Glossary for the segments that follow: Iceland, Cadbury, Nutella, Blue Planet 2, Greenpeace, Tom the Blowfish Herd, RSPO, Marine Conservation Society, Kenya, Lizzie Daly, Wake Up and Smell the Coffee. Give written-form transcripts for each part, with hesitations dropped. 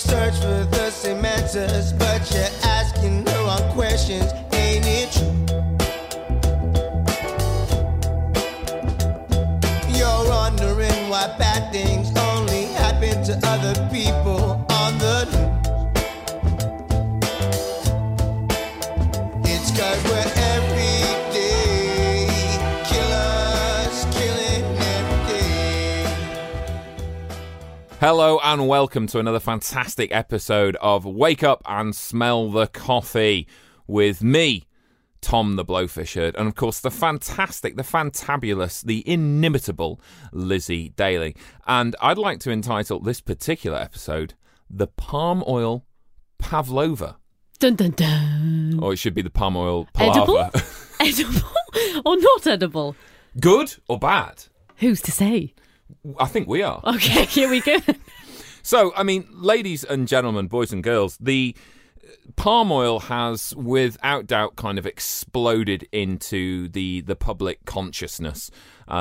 search for the same answers, but you're asking the wrong questions. Ain't it true? You're wondering why bad things only happen to other people on the news. It's 'cause we're everyday killers, killing every day. Hello and welcome to another fantastic episode of Wake Up and Smell the Coffee with me, Tom the Blowfish Herd, and of course the fantastic, the fantabulous, the inimitable Lizzie Daly. And I'd like to entitle this particular episode, The Palm Oil Pavlova. Dun, dun, dun. Or it should be the palm oil palaver. Edible? Edible or not edible? Good or bad? Who's to say? I think we are. Okay, here we go. So, I mean, ladies and gentlemen, boys and girls, the palm oil has, without doubt, kind of exploded into the public consciousness.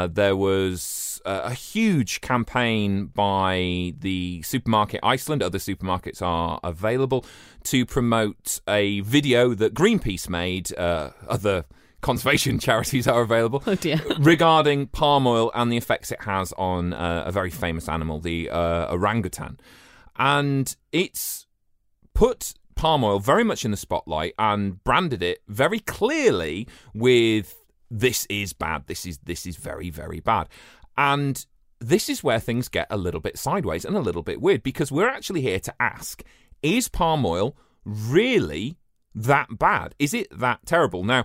There was a huge campaign by the supermarket Iceland, other supermarkets are available, to promote a video that Greenpeace made, other conservation charities are available, oh dear, regarding palm oil and the effects it has on a very famous animal, the orangutan. And it's put palm oil very much in the spotlight and branded it very clearly with this is bad, this is very, very bad. And this is where things get a little bit sideways and a little bit weird, because we're actually here to ask, is palm oil really that bad? Is it that terrible? Now,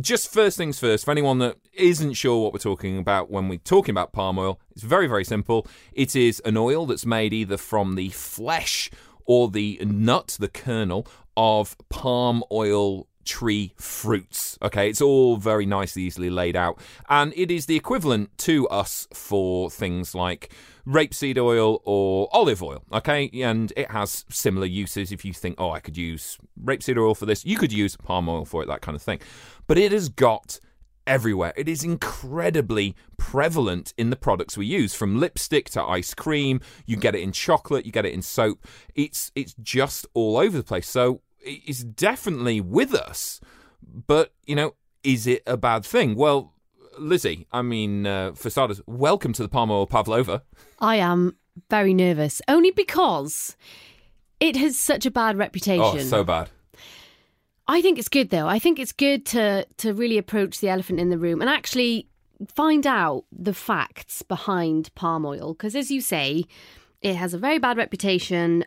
just first things first, for anyone that isn't sure what we're talking about when we're talking about palm oil, it's very, very simple. It is an oil that's made either from the flesh or the nut, the kernel, of palm oil tree fruits. Okay, it's all very nicely, easily laid out. And it is the equivalent to us for things like rapeseed oil or olive oil, okay? And it has similar uses. If you think, oh, I could use rapeseed oil for this, you could use palm oil for it, that kind of thing. But it has got everywhere. It is incredibly prevalent in the products we use, from lipstick to ice cream. You get it in chocolate, you get it in soap. It's just all over the place. So it's definitely with us. But, you know, is it a bad thing? Well, Lizzie, I mean, for starters, welcome to the palm oil pavlova. I am very nervous, only because it has such a bad reputation. Oh, so bad. I think it's good, though. I think it's good to really approach the elephant in the room and actually find out the facts behind palm oil. Because, as you say, it has a very bad reputation.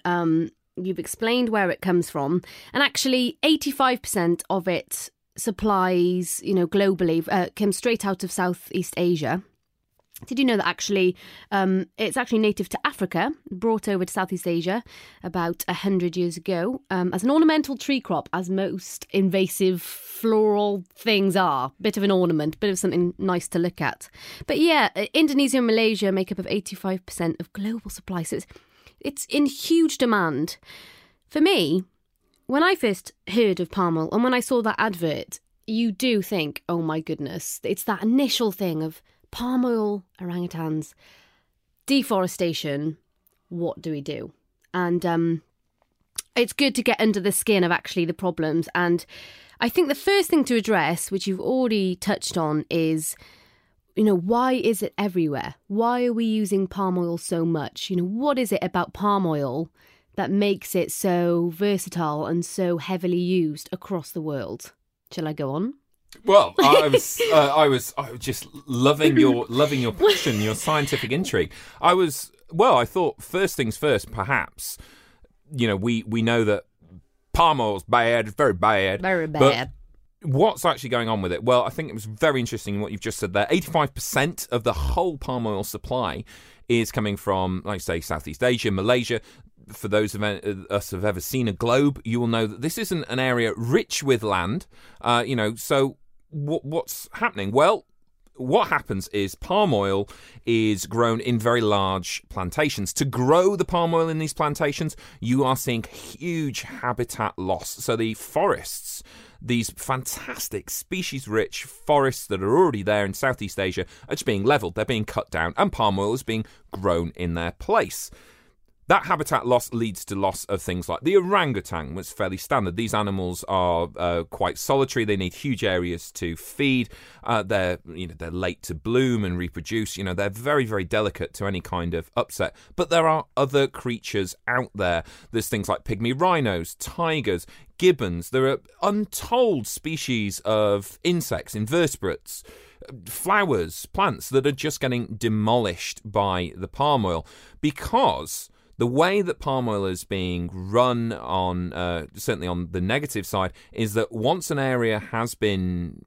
You've explained where it comes from. And actually, 85% of it supplies, you know, globally, came straight out of Southeast Asia. Did you know that actually it's actually native to Africa, brought over to Southeast Asia about 100 years ago as an ornamental tree crop, as most invasive floral things are. Bit of an ornament, bit of something nice to look at. But yeah, Indonesia and Malaysia make up of 85% of global supply. So it's in huge demand. For me, when I first heard of palm oil and when I saw that advert, you do think, oh my goodness, it's that initial thing of palm oil, orangutans, deforestation, what do we do? And it's good to get under the skin of actually the problems. And I think the first thing to address, which you've already touched on, is, you know, why is it everywhere? Why are we using palm oil so much? You know, what is it about palm oil that makes it so versatile and so heavily used across the world? Shall I go on? Well, I was just loving your passion, your scientific intrigue. I thought first things first, perhaps, you know, we know that palm oil's bad, very bad. Very bad. But what's actually going on with it? Well, I think it was very interesting what you've just said there. 85% of the whole palm oil supply is coming from, like I say, Southeast Asia, Malaysia. For those of us who have ever seen a globe, you will know that this isn't an area rich with land, you know, so what's happening? Well, what happens is palm oil is grown in very large plantations. To grow the palm oil in these plantations, you are seeing huge habitat loss. So the forests, these fantastic species-rich forests that are already there in Southeast Asia, are just being levelled. They're being cut down and palm oil is being grown in their place. That habitat loss leads to loss of things like the orangutan, which is fairly standard. These animals are quite solitary. They need huge areas to feed. They're late to bloom and reproduce. They're very, very delicate to any kind of upset. But there are other creatures out there. There's things like pygmy rhinos, tigers, gibbons. There are untold species of insects, invertebrates, flowers, plants that are just getting demolished by the palm oil because the way that palm oil is being run on, certainly on the negative side, is that once an area has been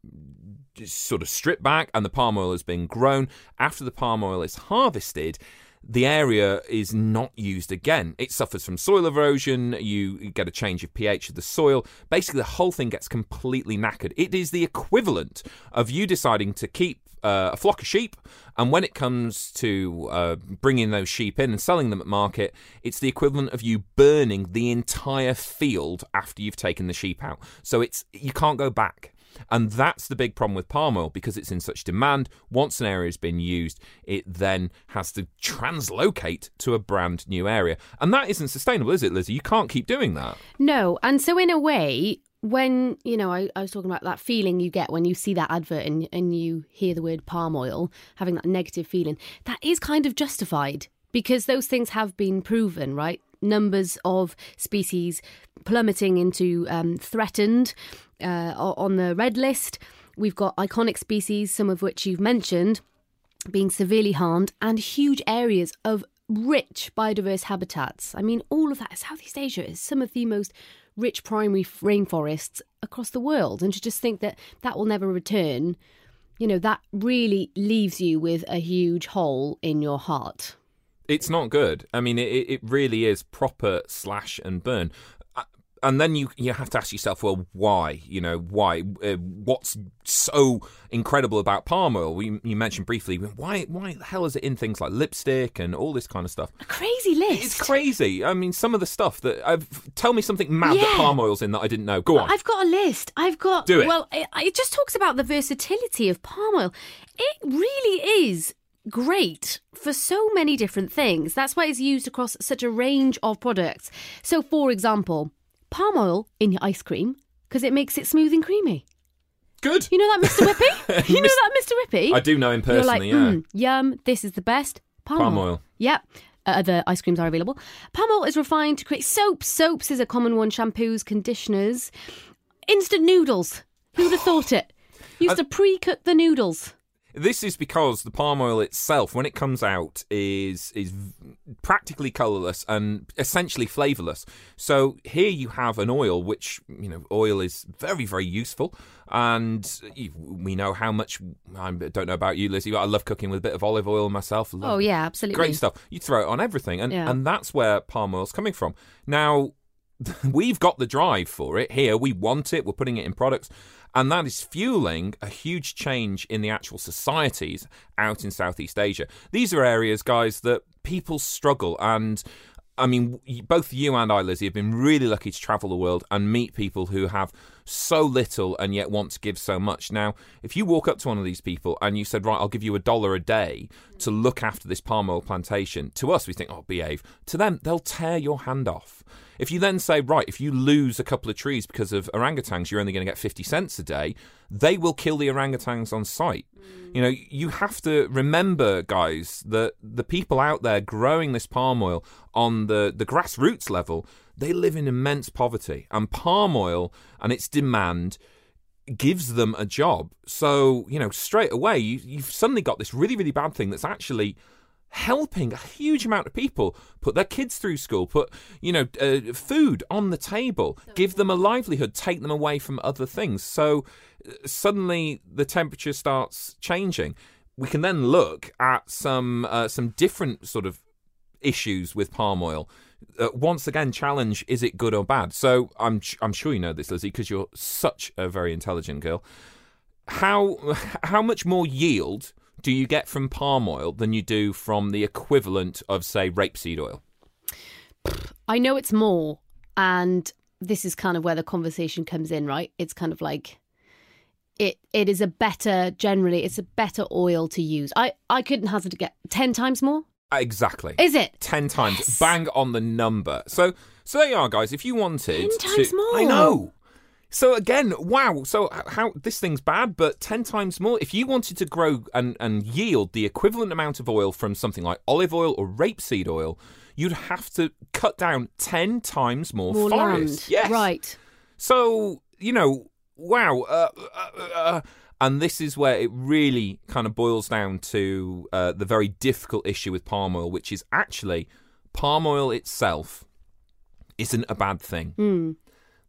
sort of stripped back and the palm oil has been grown, after the palm oil is harvested, the area is not used again. It suffers from soil erosion. You get a change of pH of the soil. Basically, the whole thing gets completely knackered. It is the equivalent of you deciding to keep a flock of sheep, and when it comes to bringing those sheep in and selling them at market, it's the equivalent of you burning the entire field after you've taken the sheep out. So you can't go back. And that's the big problem with palm oil, because it's in such demand. Once an area has been used, it then has to translocate to a brand new area. And that isn't sustainable, is it, Lizzie? You can't keep doing that. No. And so in a way, when, I was talking about that feeling you get when you see that advert and you hear the word palm oil, having that negative feeling, that is kind of justified because those things have been proven, right? Numbers of species plummeting into threatened on the red list. We've got iconic species, some of which you've mentioned, being severely harmed, and huge areas of rich biodiverse habitats. I mean, all of that. Southeast Asia is some of the most rich primary rainforests across the world. And to just think that that will never return, that really leaves you with a huge hole in your heart. It's not good. I mean, it really is proper slash and burn. And then you have to ask yourself, well, why? Why? What's so incredible about palm oil? You mentioned briefly, why the hell is it in things like lipstick and all this kind of stuff? A crazy list. It's crazy. I mean, some of the stuff that... tell me something mad that palm oil's in that I didn't know. Go on. I've got a list. Do it. Well, it just talks about the versatility of palm oil. It really is great for so many different things. That's why it's used across such a range of products. So, for example, palm oil in your ice cream because it makes it smooth and creamy. Good. You know that Mr. Whippy? You know that Mr. Whippy? I do know him personally, you're like, yum, this is the best. Palm oil. Yep. Other ice creams are available. Palm oil is refined to create soaps. Soaps is a common one. Shampoos, conditioners. Instant noodles. Who would have thought it? Used to pre-cook the noodles. This is because the palm oil itself, when it comes out, is practically colourless and essentially flavourless. So here you have an oil which, oil is very, very useful. And we know how much, I don't know about you, Lizzie, but I love cooking with a bit of olive oil myself. Love it. Yeah, absolutely. Great stuff. You throw it on everything. And that's where palm oil's coming from. Now, we've got the drive for it here. We want it. We're putting it in products. And that is fueling a huge change in the actual societies out in Southeast Asia. These are areas, guys, that people struggle. And, I mean, both you and I, Lizzie, have been really lucky to travel the world and meet people who have so little and yet want to give so much. Now, if you walk up to one of these people and you said, right, I'll give you $1 a day to look after this palm oil plantation, to us, we think, oh, behave. To them, they'll tear your hand off. If you then say, right, if you lose a couple of trees because of orangutans, you're only going to get 50 cents a day, they will kill the orangutans on site. You have to remember, guys, that the people out there growing this palm oil on the grassroots level, they live in immense poverty. And palm oil and its demand gives them a job. So, straight away, you've suddenly got this really, really bad thing that's actually helping a huge amount of people put their kids through school, put, food on the table, give them a livelihood, take them away from other things. So suddenly the temperature starts changing. We can then look at some different sort of issues with palm oil. Once again, challenge, is it good or bad? So I'm sure you know this, Lizzie, because you're such a very intelligent girl. How much more yield do you get from palm oil than you do from the equivalent of, say, rapeseed oil? I know it's more, and this is kind of where the conversation comes in, right? It's kind of like it is a better oil to use. I couldn't hazard to get 10 times more. Exactly. Is it? 10 times. Yes. Bang on the number. So there you are, guys. If you wanted 10 times more. I know. So again, wow. So how this thing's bad, but 10 times more. If you wanted to grow and yield the equivalent amount of oil from something like olive oil or rapeseed oil, you'd have to cut down 10 times more forest. Land. Yes. Right. So, you know, wow. And this is where it really kind of boils down to the very difficult issue with palm oil, which is actually palm oil itself isn't a bad thing. Mm.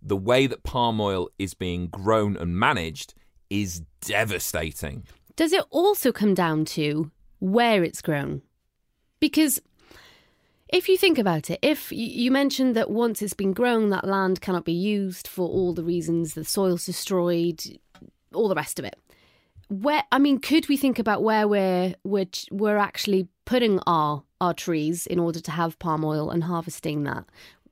The way that palm oil is being grown and managed is devastating. Does it also come down to where it's grown? Because if you think about it, if you mentioned that once it's been grown, that land cannot be used for all the reasons, the soil's destroyed, all the rest of it. Where, I mean, could we think about where we're actually putting our trees in order to have palm oil and harvesting that?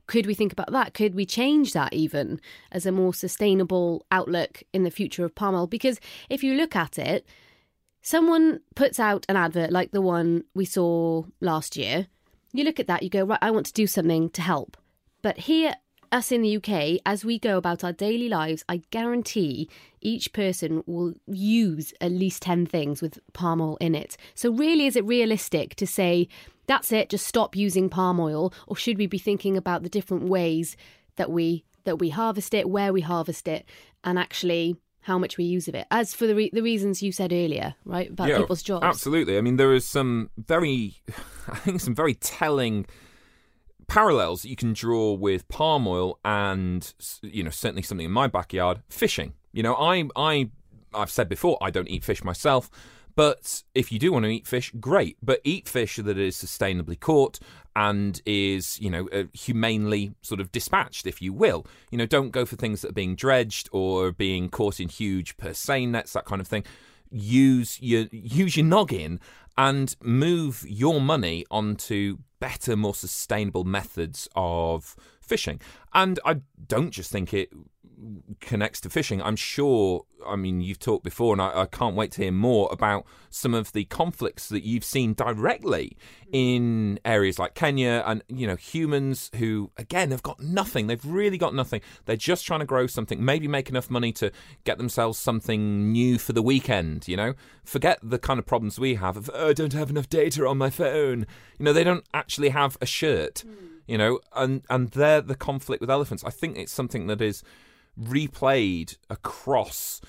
Could we think about that? Could we change that even as a more sustainable outlook in the future of palm oil? Because if you look at it, someone puts out an advert like the one we saw last year. You look at that, you go, right, I want to do something to help. But here, us in the UK, as we go about our daily lives, I guarantee each person will use at least 10 things with palm oil in it. So really, is it realistic to say, that's it, just stop using palm oil? Or should we be thinking about the different ways that we harvest it, where we harvest it, and actually how much we use of it? As for the reasons you said earlier, right, about people's jobs. Absolutely. I mean, there is some very telling parallels that you can draw with palm oil and, you know, certainly something in my backyard, fishing. You know, I've said before, I don't eat fish myself, but if you do want to eat fish, great. But eat fish that is sustainably caught and is, you know, humanely sort of dispatched, if you will. You know, don't go for things that are being dredged or being caught in huge per se nets, that kind of thing. Use your noggin and move your money onto better, more sustainable methods of fishing. And I don't just think it connects to fishing. I'm sure, I mean, you've talked before, and I can't wait to hear more about some of the conflicts that you've seen directly in areas like Kenya and, you know, humans who, again, have got nothing. They've really got nothing. They're just trying to grow something, maybe make enough money to get themselves something new for the weekend, you know? Forget the kind of problems we have of, oh, I don't have enough data on my phone. You know, they don't actually have a shirt, you know, and they're the conflict with elephants. I think it's something that is replayed across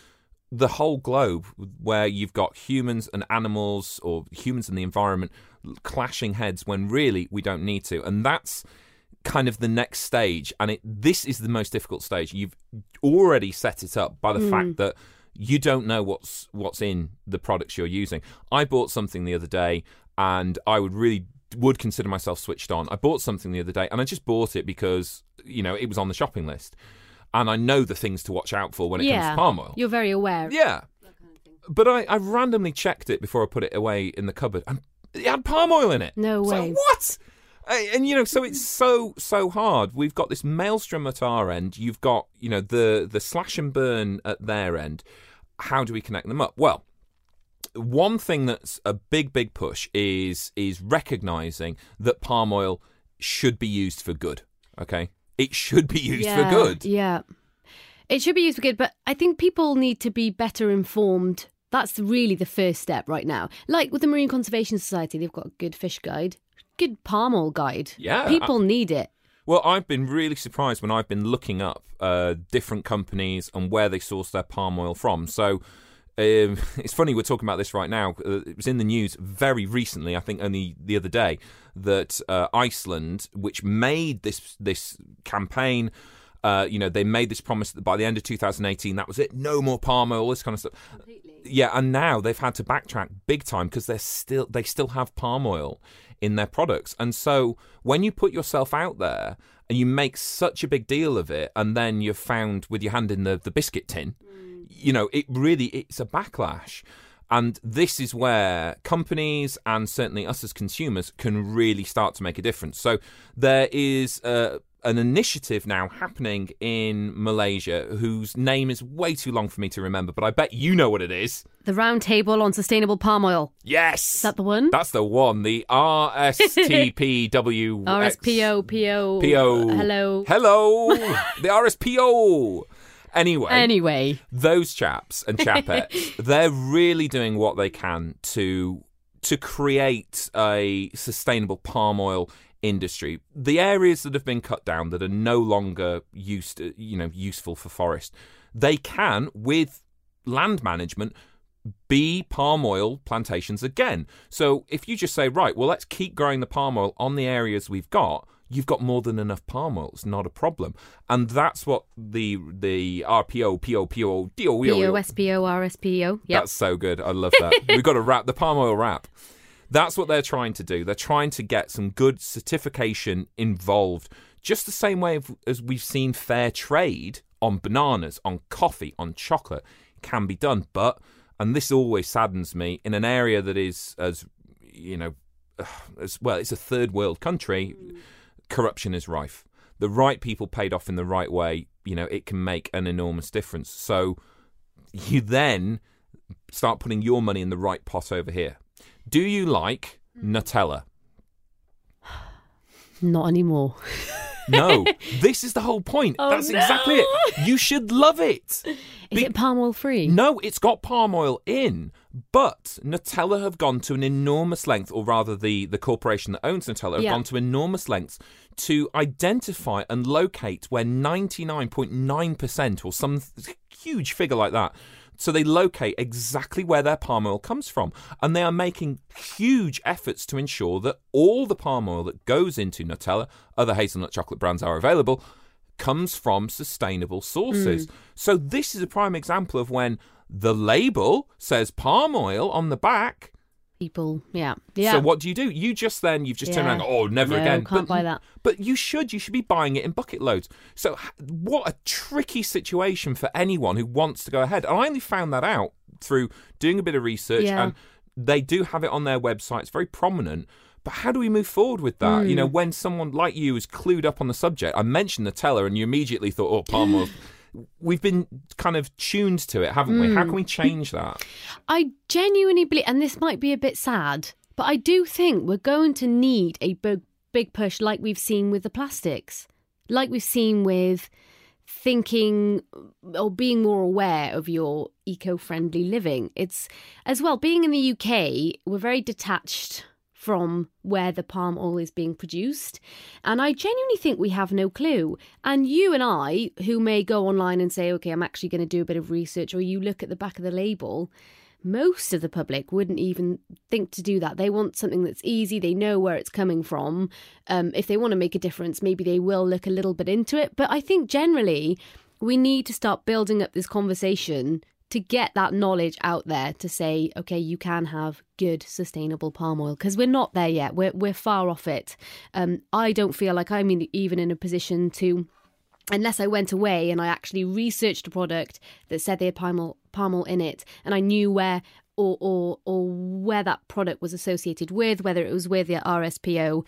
the whole globe, where you've got humans and animals, or humans and the environment, clashing heads when really we don't need to. And that's kind of the next stage. And this is the most difficult stage. You've already set it up by the fact that you don't know what's in the products you're using. I bought something the other day, and I would consider myself switched on. I bought something the other day, and I just bought it because, you know, it was on the shopping list. And I know the things to watch out for when it comes to palm oil. You're very aware. Yeah. That kind of thing. But I randomly checked it before I put it away in the cupboard, and it had palm oil in it. No way. Like, what? And, you know, so it's so hard. We've got this maelstrom at our end. You've got, you know, the slash and burn at their end. How do we connect them up? Well, one thing that's a big, big push is recognising that palm oil should be used for good, okay? It should be used for good. Yeah, it should be used for good. But I think people need to be better informed. That's really the first step right now. Like with the Marine Conservation Society, they've got a good fish guide, good palm oil guide. Yeah, people need it. Well, I've been really surprised when I've been looking up different companies and where they source their palm oil from. So it's funny we're talking about this right now. It was in the news very recently, I think only the other day, that Iceland, which made this campaign, you know, they made this promise that by the end of 2018, that was it, no more palm oil, all this kind of stuff. Completely. Yeah, and now they've had to backtrack big time because they still have palm oil in their products. And so when you put yourself out there and you make such a big deal of it, and then you're found with your hand in the biscuit tin, you know, it's a backlash. And this is where companies and certainly us as consumers can really start to make a difference. So there is an initiative now happening in Malaysia whose name is way too long for me to remember, but I bet you know what it is. The Round Table on Sustainable Palm Oil. Yes. Is that the one? That's the one. The RSTPW... RSPO. PO. Hello. The RSPO. Anyway. Those chaps and chapettes, they're really doing what they can to create a sustainable palm oil industry. The areas that have been cut down that are no longer useful for forest, they can, with land management, be palm oil plantations again. So if you just say, right, well, let's keep growing the palm oil on the areas we've got, you've got more than enough palm oil. It's not a problem. And that's what the RPO, POPO, DOSPO, RSPO. Yep. That's so good. I love that. We've got to wrap the palm oil wrap. That's what they're trying to do. They're trying to get some good certification involved, just the same way as we've seen fair trade on bananas, on coffee, on chocolate can be done. But, and this always saddens me, in an area that is it's a third world country, corruption is rife. The right people paid off in the right way, it can make an enormous difference. So you then start putting your money in the right pot over here. Do you like Nutella? Not anymore. No, this is the whole point. Exactly it. You should love it. Is it palm oil free? No, it's got palm oil in, but Nutella have gone to an enormous length, or rather the corporation that owns Nutella have gone to enormous lengths to identify and locate where 99.9% or some huge figure like that. So they locate exactly where their palm oil comes from. And they are making huge efforts to ensure that all the palm oil that goes into Nutella, other hazelnut chocolate brands are available, comes from sustainable sources. Mm. So this is a prime example of when the label says palm oil on the back. People, yeah. So what do? You just then, you've just turned around and go, never again. Can't buy that. But you should. You should be buying it in bucket loads. So what a tricky situation for anyone who wants to go ahead. And I only found that out through doing a bit of research, and they do have it on their website. It's very prominent. But how do we move forward with that? When someone like you is clued up on the subject, I mentioned Nutella and you immediately thought, palm oil. We've been kind of tuned to it, haven't we? How can we change that? I genuinely believe, and this might be a bit sad, but I do think we're going to need a big push like we've seen with the plastics, like we've seen with thinking or being more aware of your eco-friendly living. It's, as well, being in the UK, we're very detached from where the palm oil is being produced. And I genuinely think we have no clue. And you and I, who may go online and say, OK, I'm actually going to do a bit of research, or you look at the back of the label, most of the public wouldn't even think to do that. They want something that's easy. They know where it's coming from. If they want to make a difference, maybe they will look a little bit into it. But I think generally we need to start building up this conversation to get that knowledge out there to say, OK, you can have good, sustainable palm oil, because we're not there yet. We're far off it. I don't feel like I'm even in a position to, unless I went away and I actually researched a product that said they had palm oil in it, and I knew where or where that product was associated with, whether it was with the RSPO,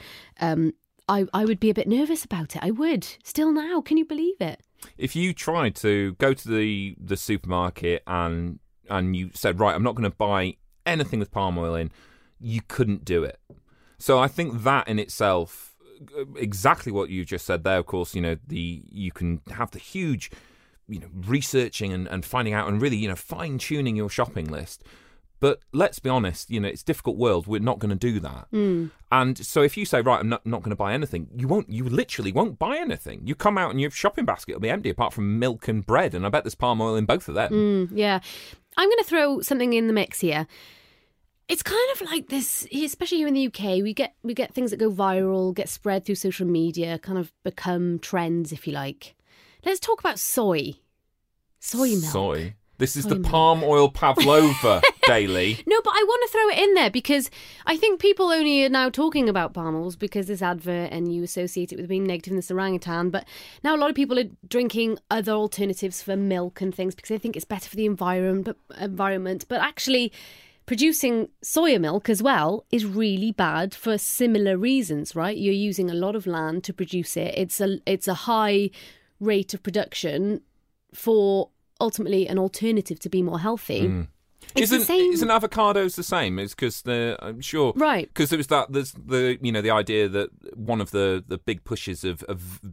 I would be a bit nervous about it. I would. Still now, can you believe it? If you tried to go to the supermarket and you said, right, I'm not going to buy anything with palm oil in, you couldn't do it. So I think that in itself, exactly what you just said there, of course, you can have the huge, researching and finding out and really, fine-tuning your shopping list. But let's be honest, it's a difficult world. We're not going to do that. Mm. And so if you say, right, I'm not going to buy anything, you literally won't buy anything. You come out and your shopping basket will be empty apart from milk and bread. And I bet there's palm oil in both of them. Yeah. I'm going to throw something in the mix here. It's kind of like this, especially here in the UK, we get things that go viral, get spread through social media, kind of become trends, if you like. Let's talk about soy. Soy milk. Soy. This is the palm oil pavlova, Daily. No, but I want to throw it in there because I think people only are now talking about palm oils because this advert and you associate it with being negative in this orangutan. But now a lot of people are drinking other alternatives for milk and things because they think it's better for the environment. But actually, producing soya milk as well is really bad for similar reasons, right? You're using a lot of land to produce it. It's a high rate of production for ultimately an alternative to be more healthy. Mm. Isn't avocados the same? It's because I'm sure, right? Because there was the idea that one of the big pushes of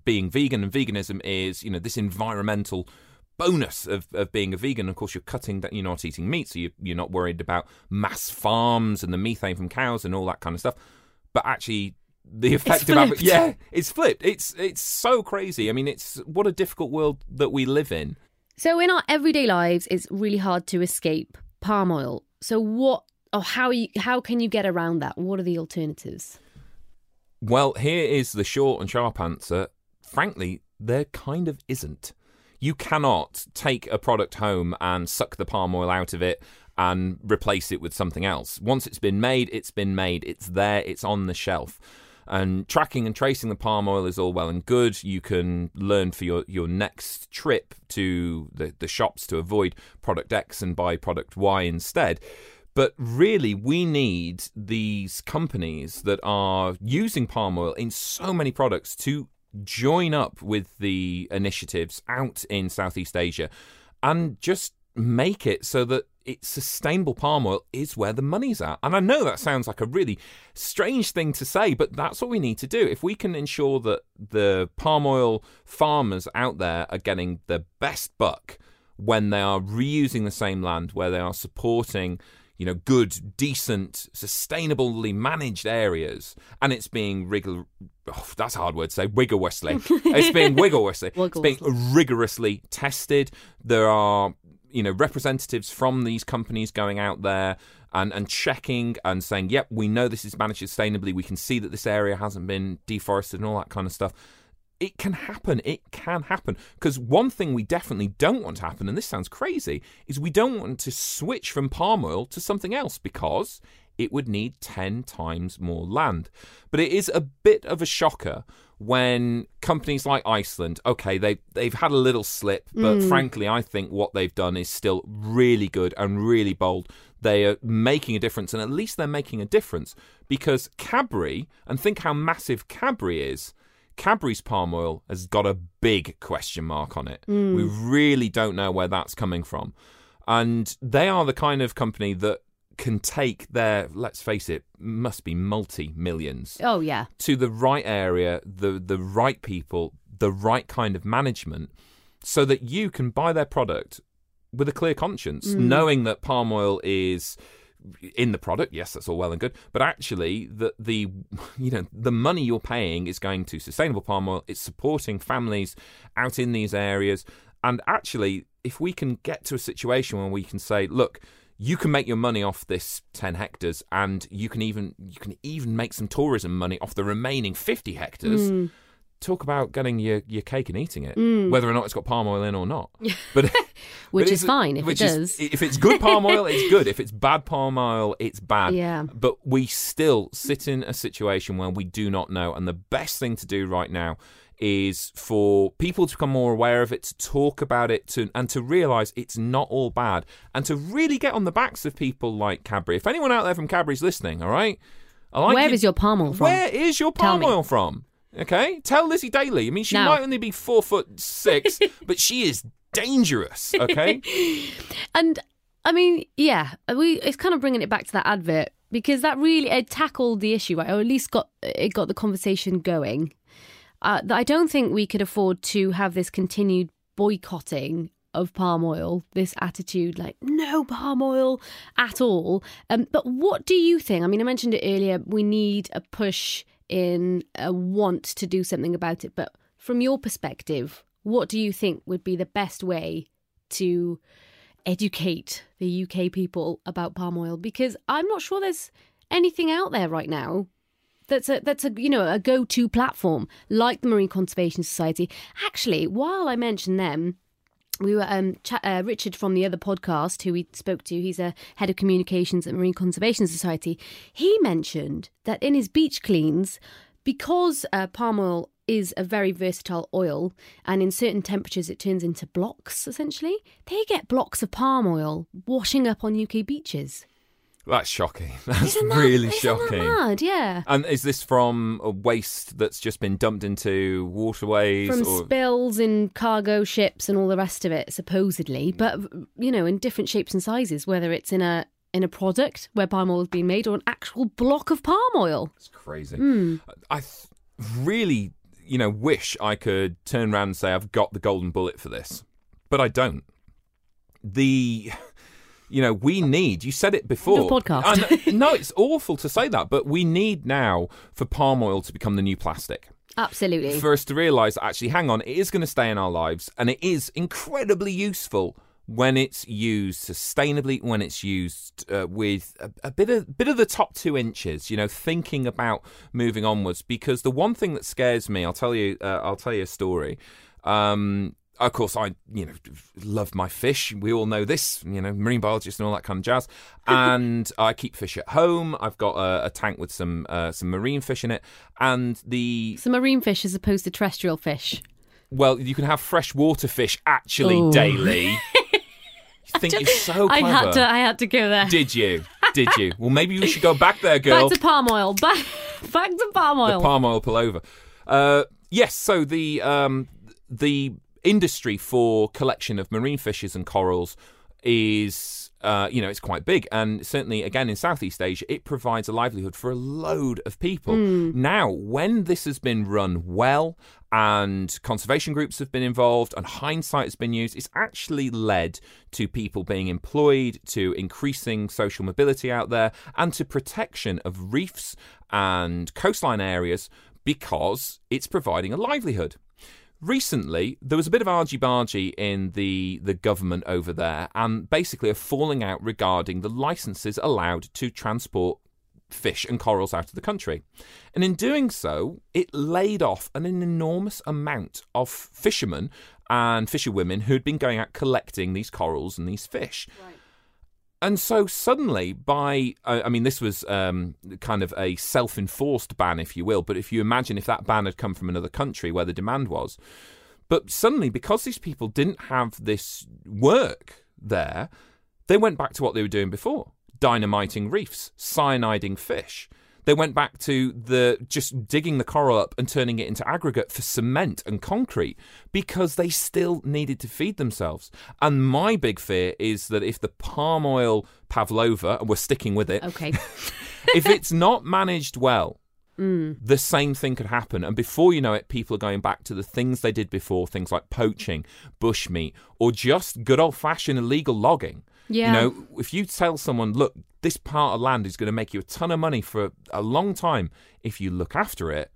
being vegan and veganism is this environmental bonus of being a vegan. Of course, you're cutting that, you're not eating meat, so you're not worried about mass farms and the methane from cows and all that kind of stuff. But actually, the effect of it's flipped. It's so crazy. I mean, it's what a difficult world that we live in. So in our everyday lives, it's really hard to escape palm oil. So how can you get around that? What are the alternatives? Well, here is the short and sharp answer. Frankly, there kind of isn't. You cannot take a product home and suck the palm oil out of it and replace it with something else. Once it's been made, it's been made. It's there. It's on the shelf. And tracking and tracing the palm oil is all well and good. You can learn for your next trip to the shops to avoid product X and buy product Y instead. But really, we need these companies that are using palm oil in so many products to join up with the initiatives out in Southeast Asia and just make it so that it's sustainable palm oil is where the money's at. And I know that sounds like a really strange thing to say, but that's what we need to do. If we can ensure that the palm oil farmers out there are getting the best buck when they are reusing the same land, where they are supporting, good, decent, sustainably managed areas, and it's being rigorously tested. There are representatives from these companies going out there and checking and saying, yep, we know this is managed sustainably. We can see that this area hasn't been deforested and all that kind of stuff. It can happen. It can happen. Because one thing we definitely don't want to happen, and this sounds crazy, is we don't want to switch from palm oil to something else because it would need 10 times more land. But it is a bit of a shocker when companies like Iceland, okay, they've had a little slip, but frankly, I think what they've done is still really good and really bold. They are making a difference, and at least they're making a difference because Cadbury, and think how massive Cadbury is, Cadbury's palm oil has got a big question mark on it. Mm. We really don't know where that's coming from. And they are the kind of company that can take their, let's face it, must be multi-millions. Oh, yeah. To the right area, the right people, the right kind of management, so that you can buy their product with a clear conscience, knowing that palm oil is in the product. Yes, that's all well and good, but actually the money you're paying is going to sustainable palm oil. It's supporting families out in these areas. And actually, if we can get to a situation where we can say, look, you can make your money off this 10 hectares and you can even make some tourism money off the remaining 50 hectares. Talk about getting your cake and eating it, whether or not it's got palm oil in or not. But which is fine if it does. If it's good palm oil, it's good. If it's bad palm oil, it's bad. Yeah. But we still sit in a situation where we do not know. And the best thing to do right now is for people to become more aware of it, to talk about it, and to realise it's not all bad, and to really get on the backs of people like Cadbury. If anyone out there from Cadbury's listening, all right? Where is your palm oil from? Where is your palm oil from? Okay, tell Lizzie Daly. I mean, she might only be 4'6", but she is dangerous, okay? And, I mean, yeah, it's kind of bringing it back to that advert, because that really tackled the issue, right? Or at least got the conversation going. I don't think we could afford to have this continued boycotting of palm oil, this attitude like, no palm oil at all. But what do you think? I mean, I mentioned it earlier, we need a push in a want to do something about it. But from your perspective, what do you think would be the best way to educate the UK people about palm oil? Because I'm not sure there's anything out there right now that's a go-to platform like the Marine Conservation Society. Actually, while I mention them, we were Richard from the other podcast who we spoke to, he's a head of communications at Marine Conservation Society. He mentioned that in his beach cleans, because palm oil is a very versatile oil and in certain temperatures it turns into blocks, essentially, they get blocks of palm oil washing up on UK beaches. That's shocking. That's really shocking. Isn't that mad? Yeah. And is this from a waste that's just been dumped into waterways? From spills in cargo ships and all the rest of it, supposedly. But, you know, in different shapes and sizes, whether it's in a product where palm oil has been made or an actual block of palm oil. It's crazy. Mm. I really, you know, wish I could turn around and say I've got the golden bullet for this. But I don't. You know, we need, you said it before. The podcast. No, it's awful to say that, but we need now for palm oil to become the new plastic. Absolutely. For us to realise, actually, hang on, it is going to stay in our lives and it is incredibly useful when it's used sustainably, when it's used with a bit of the top 2 inches, you know, thinking about moving onwards. Because the one thing that scares me, I'll tell you a story. Of course, I, you know, love my fish. We all know this, you know, marine biologists and all that kind of jazz. And I keep fish at home. I've got a tank with some marine fish in it. And So marine fish as opposed to terrestrial fish? Well, you can have freshwater fish actually daily. You think you're so clever. I had to go there. Did you? Well, maybe we should go back there, girl. Back to palm oil. Back to palm oil. The palm oil pullover. Yes, so the industry for collection of marine fishes and corals is, you know, it's quite big. And certainly, again, in Southeast Asia, it provides a livelihood for a load of people. Mm. Now, when this has been run well and conservation groups have been involved and hindsight has been used, it's actually led to people being employed, to increasing social mobility out there and to protection of reefs and coastline areas because it's providing a livelihood. Recently, there was a bit of argy-bargy in the government over there and basically a falling out regarding the licences allowed to transport fish and corals out of the country. And in doing so, it laid off an enormous amount of fishermen and fisherwomen who'd been going out collecting these corals and these fish. Right. And so suddenly this was kind of a self-enforced ban, if you will, but if you imagine if that ban had come from another country where the demand was. But suddenly, because these people didn't have this work there, they went back to what they were doing before, dynamiting reefs, cyaniding fish. They went back to just digging the coral up and turning it into aggregate for cement and concrete because they still needed to feed themselves. And my big fear is that if the palm oil pavlova, and we're sticking with it, okay, if it's not managed well, the same thing could happen. And before you know it, people are going back to the things they did before, things like poaching, bushmeat, or just good old-fashioned illegal logging. Yeah. You know, if you tell someone, look, this part of land is going to make you a ton of money for a long time if you look after it,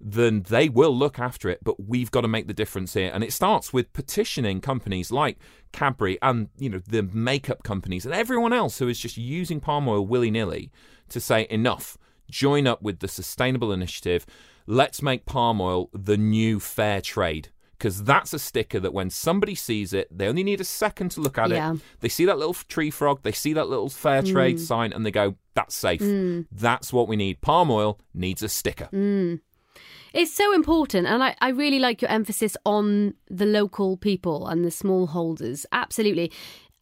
then they will look after it, but we've got to make the difference here. And it starts with petitioning companies like Cadbury and, you know, the makeup companies and everyone else who is just using palm oil willy-nilly to say enough. Join up with the Sustainable Initiative. Let's make palm oil the new fair trade. Because that's a sticker that when somebody sees it, they only need a second to look at it. They see that little tree frog, they see that little fair trade sign, and they go, that's safe. That's what we need. Palm oil needs a sticker. It's so important. And I really like your emphasis on the local people and the smallholders. Absolutely.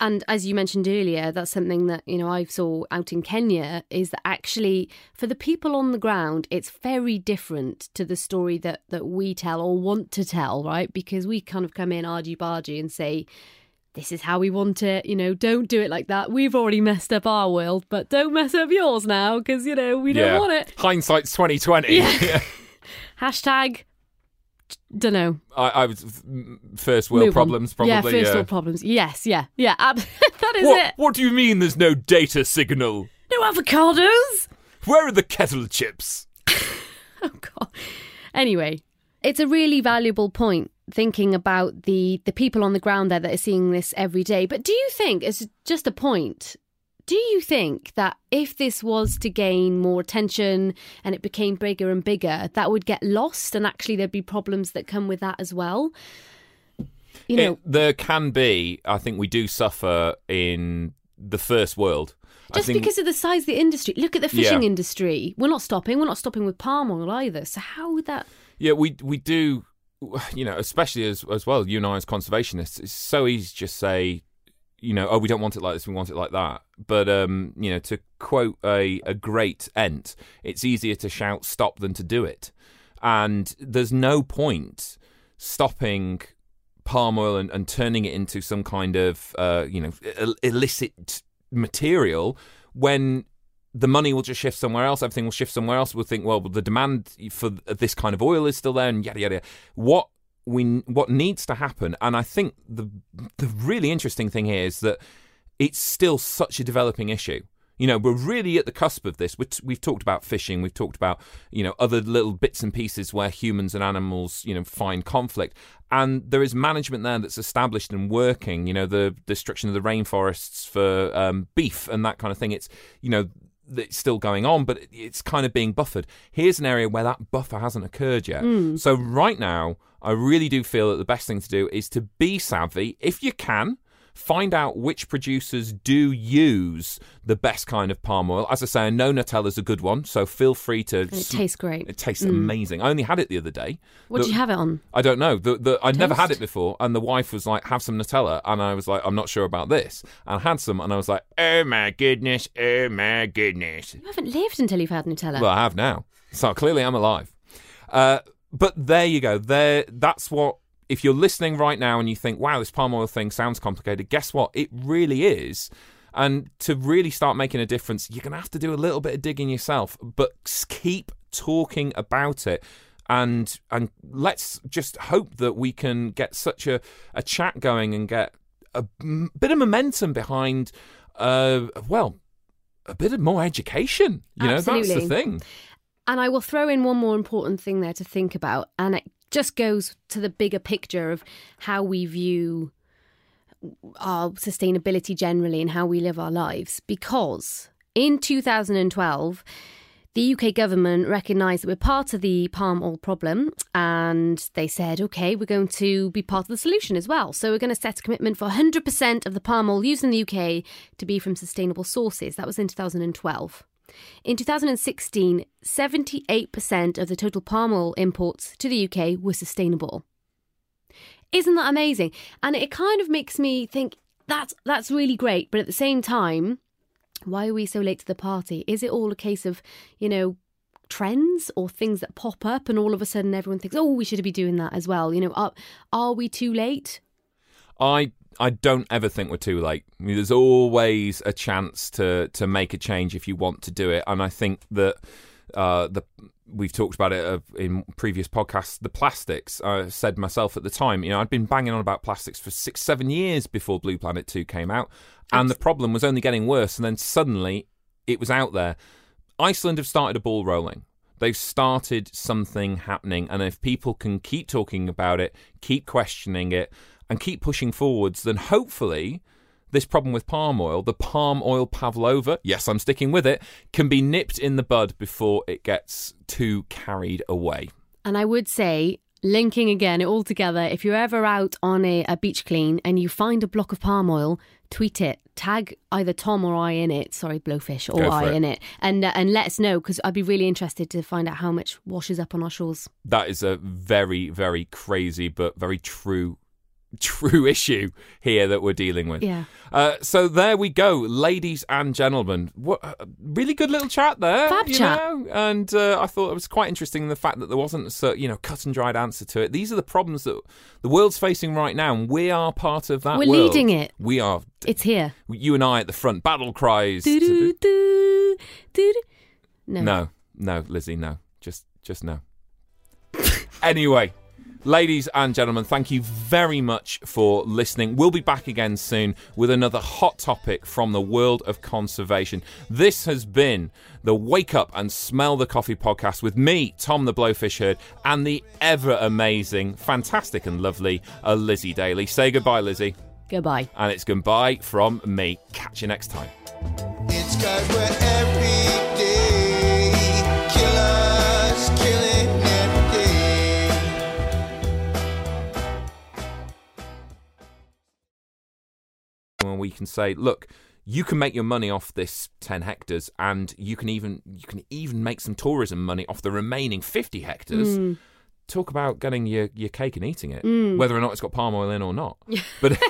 And as you mentioned earlier, that's something that, you know, I saw out in Kenya, is that actually for the people on the ground, it's very different to the story that we tell or want to tell, right? Because we kind of come in argy-bargy and say, this is how we want it, you know, don't do it like that. We've already messed up our world, but don't mess up yours now because, you know, we don't want it. Hindsight's 2020. Yeah. Hashtag... Don't know. I was first world problems, probably. Yeah, first world problems. Yes, yeah. That is it. What do you mean? There's no data signal. No avocados. Where are the kettle chips? Oh God. Anyway, it's a really valuable point thinking about the people on the ground there that are seeing this every day. But do you think it's just a point? Do you think that if this was to gain more attention and it became bigger and bigger, that would get lost and actually there'd be problems that come with that as well? You know, there can be. I think we do suffer in the first world. Just because of the size of the industry. Look at the fishing industry. We're not stopping. We're not stopping with palm oil either. So how would that... Yeah, we do, you know, especially as well, you and I as conservationists, it's so easy to just say... you know, oh, we don't want it like this, we want it like that. But, you know, to quote a great ent, it's easier to shout stop than to do it. And there's no point stopping palm oil and turning it into some kind of, you know, illicit material when the money will just shift somewhere else, everything will shift somewhere else. We'll think, well, the demand for this kind of oil is still there and yada, yada, yada. What needs to happen, and I think the really interesting thing here is that it's still such a developing issue. You know, we're really at the cusp of this. We've talked about fishing. We've talked about, you know, other little bits and pieces where humans and animals, you know, find conflict. And there is management there that's established and working, you know, the destruction of the rainforests for beef and that kind of thing. It's, you know, it's still going on, but it's kind of being buffered. Here's an area where that buffer hasn't occurred yet. Mm. So right now, I really do feel that the best thing to do is to be savvy, if you can. Find out which producers do use the best kind of palm oil. As I say, I know Nutella's a good one, so feel free to... It tastes great. It tastes amazing. I only had it the other day. What did you have it on? I don't know. I'd never had it before, and the wife was like, have some Nutella. And I was like, I'm not sure about this. And I had some, and I was like, oh my goodness, oh my goodness. You haven't lived until you've had Nutella. Well, I have now. So clearly I'm alive. But there you go. That's what... If you're listening right now and you think, wow, this palm oil thing sounds complicated, guess what? It really is. And to really start making a difference, you're going to have to do a little bit of digging yourself, but keep talking about it. And let's just hope that we can get such a chat going and get a bit of momentum behind, a bit of more education. You Absolutely. Know, that's the thing. And I will throw in one more important thing there to think about, and it just goes to the bigger picture of how we view our sustainability generally and how we live our lives. Because in 2012, the UK government recognised that we're part of the palm oil problem, and they said, OK, we're going to be part of the solution as well. So we're going to set a commitment for 100% of the palm oil used in the UK to be from sustainable sources. That was in 2012. In 2016, 78% of the total palm oil imports to the UK were sustainable. Isn't that amazing? And it kind of makes me think that's really great. But at the same time, why are we so late to the party? Is it all a case of, you know, trends or things that pop up and all of a sudden everyone thinks, oh, we should be doing that as well? You know, are we too late? I don't ever think we're too late. I mean, there's always a chance to make a change if you want to do it. And I think that we've talked about it in previous podcasts, the plastics. I said myself at the time, you know, I'd been banging on about plastics for 6-7 years before Blue Planet 2 came out. And the problem was only getting worse. And then suddenly it was out there. Iceland have started a ball rolling. They've started something happening. And if people can keep talking about it, keep questioning it, and keep pushing forwards, then hopefully this problem with palm oil, the palm oil pavlova, yes, I'm sticking with it, can be nipped in the bud before it gets too carried away. And I would say, linking again it all together, if you're ever out on a beach clean and you find a block of palm oil, tweet it, tag either Tom or I in it, sorry, Blowfish, or I in it, and let us know, because I'd be really interested to find out how much washes up on our shores. That is a very, very crazy but very true issue here that we're dealing with. Yeah. So there we go, ladies and gentlemen. What a really good little chat there. Fab chat. Know? And I thought it was quite interesting, the fact that there wasn't a cut and dried answer to it. These are the problems that the world's facing right now, and we are part of that. We're world. Leading it. We are. It's here. You and I at the front. Battle cries. No, Lizzie, no. Just no. Anyway. Ladies and gentlemen, thank you very much for listening. We'll be back again soon with another hot topic from the world of conservation. This has been the Wake Up and Smell the Coffee podcast with me, Tom the Blowfish Herd, and the ever-amazing, fantastic and lovely Lizzie Daly. Say goodbye, Lizzie. Goodbye. And it's goodbye from me. Catch you next time. It's goodbye every day. Killers, killing. And we can say, look, you can make your money off this 10 hectares, and you can even make some tourism money off the remaining 50 hectares. talk about getting your cake and eating it, whether or not it's got palm oil in or not. But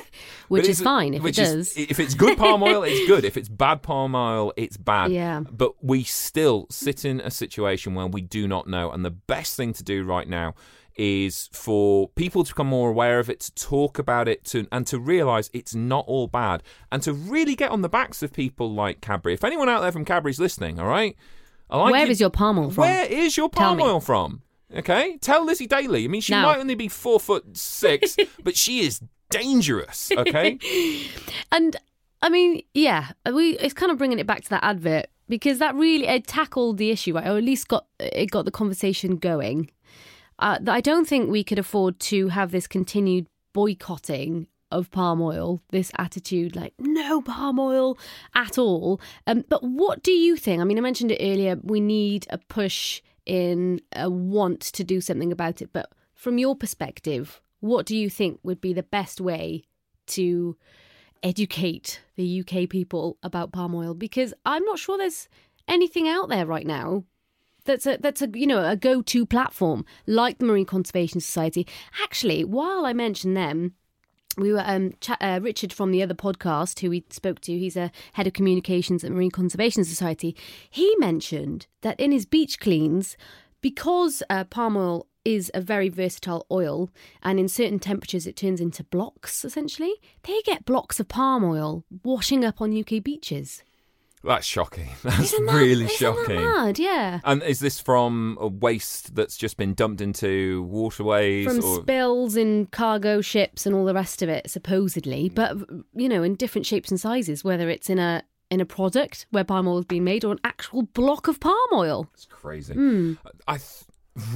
which is fine if it does. If it's good palm oil, it's good. If it's bad palm oil, it's bad. Yeah. But we still sit in a situation where we do not know. And the best thing to do right now is for people to become more aware of it, to talk about it, and to realise it's not all bad, and to really get on the backs of people like Cadbury. If anyone out there from Cadbury's listening, all right? Where is your palm oil from? Where is your palm oil from? Okay, tell Lizzie Daly. I mean, she might only be 4'6", but she is dangerous, okay? And, I mean, yeah, it's kind of bringing it back to that advert, because that really tackled the issue, right? Or at least got the conversation going. I don't think we could afford to have this continued boycotting of palm oil, this attitude like, no palm oil at all. But what do you think? I mean, I mentioned it earlier, we need a push in a want to do something about it. But from your perspective, what do you think would be the best way to educate the UK people about palm oil? Because I'm not sure there's anything out there right now that's a a go-to platform like the Marine Conservation Society. Actually, while I mention them, we were Richard from the other podcast who we spoke to, he's a head of communications at Marine Conservation Society. He mentioned that in his beach cleans, because palm oil is a very versatile oil and in certain temperatures it turns into blocks, essentially, they get blocks of palm oil washing up on UK beaches. That's shocking. Isn't that really shocking? Mad? Yeah. And is this from a waste that's just been dumped into waterways? From spills in cargo ships and all the rest of it, supposedly. But, in different shapes and sizes, whether it's in a product where palm oil has been made or an actual block of palm oil. It's crazy. I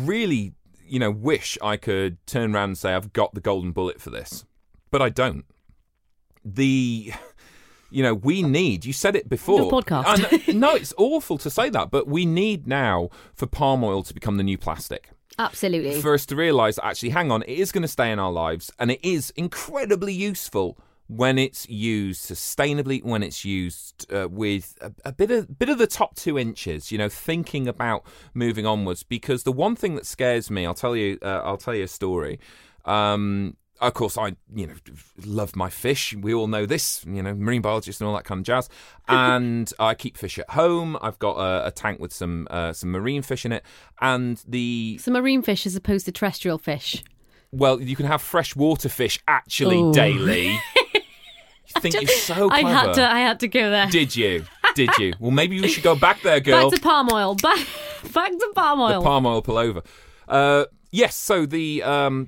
really, wish I could turn around and say I've got the golden bullet for this. But I don't. We need, you said it before. Your podcast. No, it's awful to say that, but we need now for palm oil to become the new plastic. Absolutely. For us to realise that actually, hang on, it is going to stay in our lives and it is incredibly useful when it's used sustainably, when it's used with a bit of the top 2 inches, thinking about moving onwards. Because the one thing that scares me, I'll tell you a story. Of course, I, love my fish. We all know this, marine biologists and all that kind of jazz. And I keep fish at home. I've got a tank with some marine fish in it. And so marine fish as opposed to terrestrial fish? Well, you can have freshwater fish actually daily. You think you're so clever. I had to go there. Did you? Well, maybe we should go back there, girl. Back to palm oil. Back to palm oil. The palm oil pullover. Yes, so the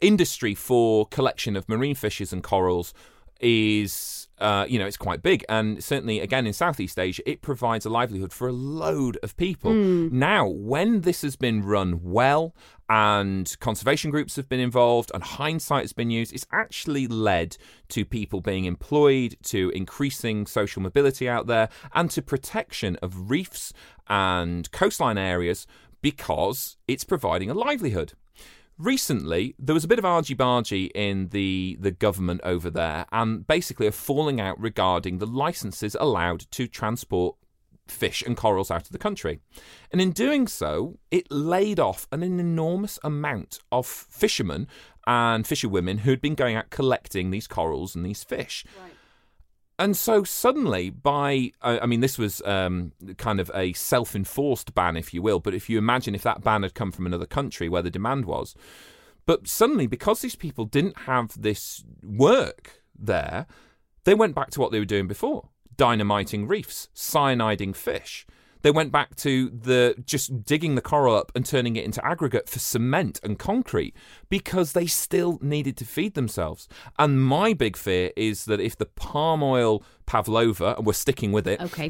industry for collection of marine fishes and corals is, it's quite big. And certainly, again, in Southeast Asia, it provides a livelihood for a load of people. Now, when this has been run well and conservation groups have been involved and hindsight has been used, it's actually led to people being employed, to increasing social mobility out there and to protection of reefs and coastline areas because it's providing a livelihood. Recently, there was a bit of argy-bargy in the government over there and basically a falling out regarding the licences allowed to transport fish and corals out of the country. And in doing so, it laid off an enormous amount of fishermen and fisherwomen who'd been going out collecting these corals and these fish. Right. And so suddenly this was kind of a self-enforced ban, if you will, but if you imagine if that ban had come from another country where the demand was. But suddenly, because these people didn't have this work there, they went back to what they were doing before, dynamiting reefs, cyaniding fish. They went back to just digging the coral up and turning it into aggregate for cement and concrete because they still needed to feed themselves. And my big fear is that if the palm oil pavlova, and we're sticking with it, okay,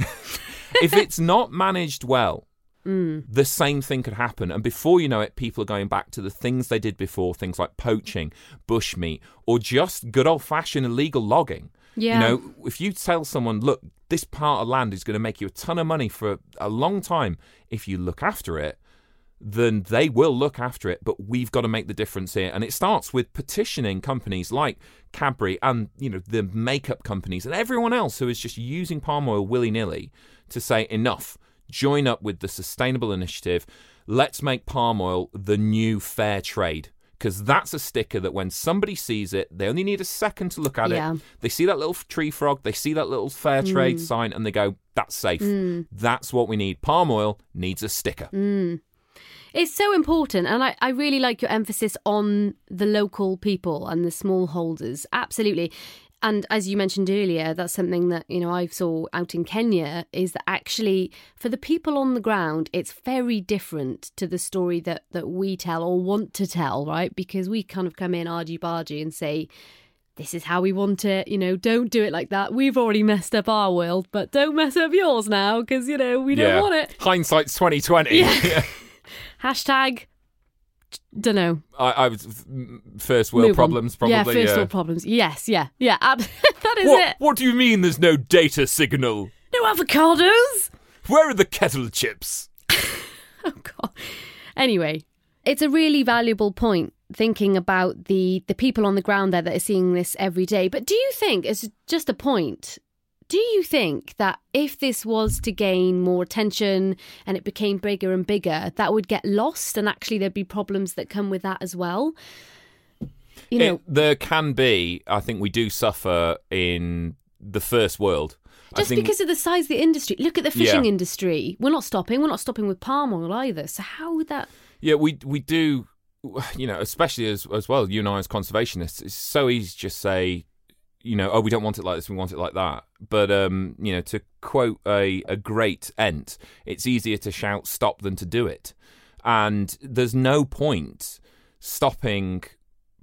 if it's not managed well, the same thing could happen. And before you know it, people are going back to the things they did before, things like poaching, bushmeat, or just good old-fashioned illegal logging. Yeah. If you tell someone, look, this part of land is going to make you a ton of money for a long time if you look after it, then they will look after it. But we've got to make the difference here. And it starts with petitioning companies like Cadbury and, the makeup companies and everyone else who is just using palm oil willy-nilly to say enough. join up with the Sustainable Initiative. Let's make palm oil the new fair trade. Because that's a sticker that when somebody sees it, they only need a second to look at it. They see that little tree frog, they see that little fair trade sign, and they go, that's safe. That's what we need. Palm oil needs a sticker. It's so important. And I really like your emphasis on the local people and the smallholders. Absolutely. And as you mentioned earlier, that's something that, you know, I saw out in Kenya, is that actually for the people on the ground, it's very different to the story that we tell or want to tell, right? Because we kind of come in argy-bargy and say, this is how we want it, you know, don't do it like that. We've already messed up our world, but don't mess up yours now because, you know, we don't want it. Hindsight's 2020. Yeah. Hashtag... Don't know. I was first world problems, probably. Yeah, first world problems. Yes, yeah. That is it. What do you mean? There's no data signal. No avocados. Where are the kettle chips? Oh God. Anyway, it's a really valuable point. Thinking about the people on the ground there that are seeing this every day. But do you think it's just a point? Do you think that if this was to gain more attention and it became bigger and bigger, that would get lost and actually there'd be problems that come with that as well? You know, there can be. I think we do suffer in the first world. Just because of the size of the industry. Look at the fishing industry. We're not stopping. We're not stopping with palm oil either. So how would that... Yeah, we do, you know, especially as well, you and I as conservationists, it's so easy to just say... You know, oh, we don't want it like this, we want it like that. But, you know, to quote a great ent, it's easier to shout stop than to do it. And there's no point stopping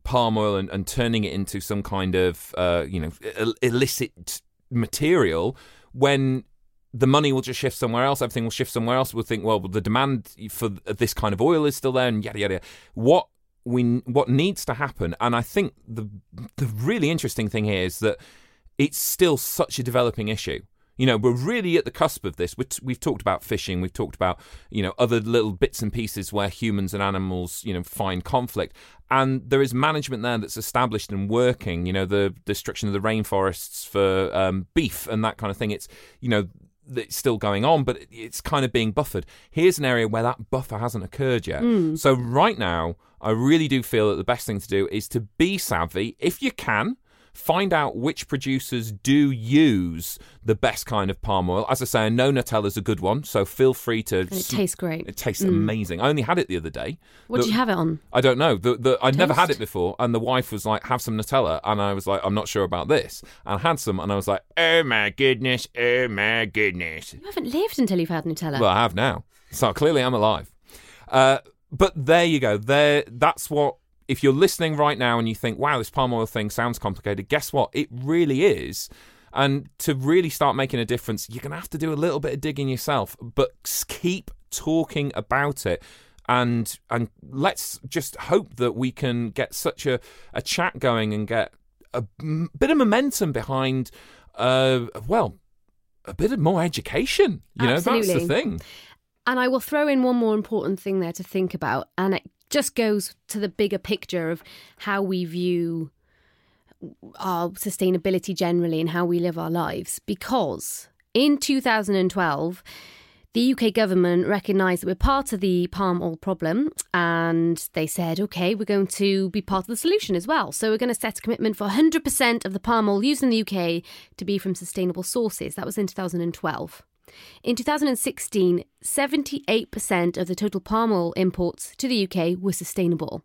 palm oil and turning it into some kind of, you know, illicit material when the money will just shift somewhere else, everything will shift somewhere else. We'll think, well, the demand for this kind of oil is still there and yada, yada, yada. What needs to happen, and I think the really interesting thing here is that it's still such a developing issue. You know, we're really at the cusp of this. We've talked about fishing, we've talked about, you know, other little bits and pieces where humans and animals, you know, find conflict. And there is management there that's established and working, you know, the destruction of the rainforests for beef and that kind of thing. It's, you know, it's still going on, but it's kind of being buffered. Here's an area where that buffer hasn't occurred yet. So right now, I really do feel that the best thing to do is to be savvy. If you can, find out which producers do use the best kind of palm oil. As I say, I know Nutella's a good one, so feel free to... And it tastes great. It tastes amazing. I only had it the other day. What did you have it on? I don't know. I'd never had it before, and the wife was like, have some Nutella. And I was like, I'm not sure about this. And I had some, and I was like, oh my goodness. You haven't lived until you've had Nutella. Well, I have now. So clearly I'm alive. But there you go. That's what... If you're listening right now and you think, wow, this palm oil thing sounds complicated, guess what? It really is. And to really start making a difference, you're going to have to do a little bit of digging yourself, but keep talking about it. And let's just hope that we can get such a chat going and get a bit of momentum behind, a bit of more education. You Absolutely. Know, that's the thing. And I will throw in one more important thing there to think about, and it just goes to the bigger picture of how we view our sustainability generally and how we live our lives. Because in 2012, the UK government recognised that we're part of the palm oil problem, and they said, OK, we're going to be part of the solution as well. So we're going to set a commitment for 100% of the palm oil used in the UK to be from sustainable sources. That was in 2012. In 2016, 78% of the total palm oil imports to the UK were sustainable.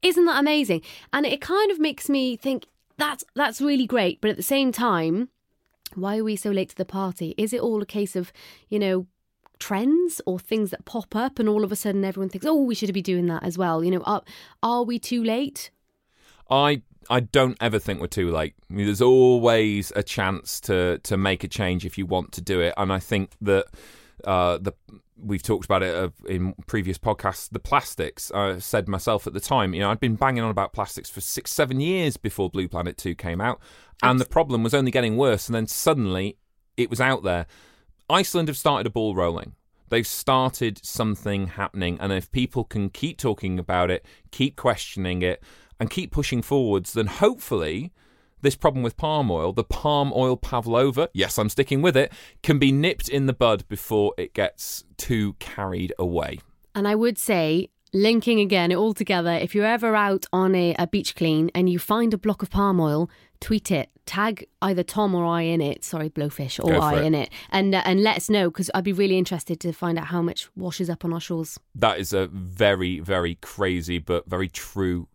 Isn't that amazing? And it kind of makes me think that's really great. But at the same time, why are we so late to the party? Is it all a case of, you know, trends or things that pop up and all of a sudden everyone thinks, oh, we should be doing that as well? You know, are we too late? I don't ever think we're too late. I mean, there's always a chance to make a change if you want to do it. And I think that we've talked about it in previous podcasts, the plastics. I said myself at the time, you know, I'd been banging on about plastics for 6-7 years before Blue Planet 2 came out. And the problem was only getting worse. And then suddenly it was out there. Iceland have started a ball rolling. They've started something happening. And if people can keep talking about it, keep questioning it, and keep pushing forwards, then hopefully this problem with palm oil, the palm oil pavlova, yes, I'm sticking with it, can be nipped in the bud before it gets too carried away. And I would say, linking again it all together, if you're ever out on a beach clean and you find a block of palm oil, tweet it. Tag either Tom or I in it. Sorry, Blowfish, or I in it. And let us know, because I'd be really interested to find out how much washes up on our shores. That is a very, very crazy but very true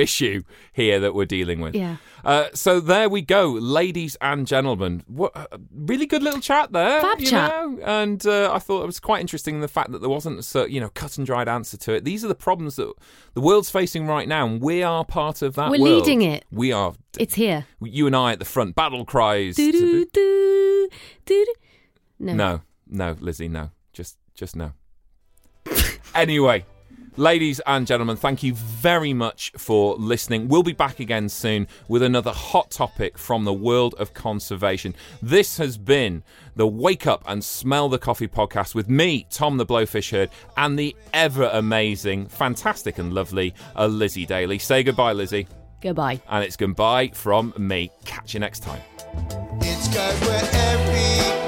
issue here that we're dealing with. Yeah. So there we go, ladies and gentlemen. What a really good little chat there. Fab chat. And I thought it was quite interesting, the fact that there wasn't a cut and dried answer to it. These are the problems that the world's facing right now, and we are part of that. We're world. Leading it. We are. It's here. You and I at the front. Battle cries. No, Lizzie, no. Just no. Anyway. Ladies and gentlemen, thank you very much for listening. We'll be back again soon with another hot topic from the world of conservation. This has been the Wake Up and Smell the Coffee podcast with me, Tom the Blowfish Herd, and the ever-amazing, fantastic and lovely Lizzie Daly. Say goodbye, Lizzie. Goodbye. And it's goodbye from me. Catch you next time. It's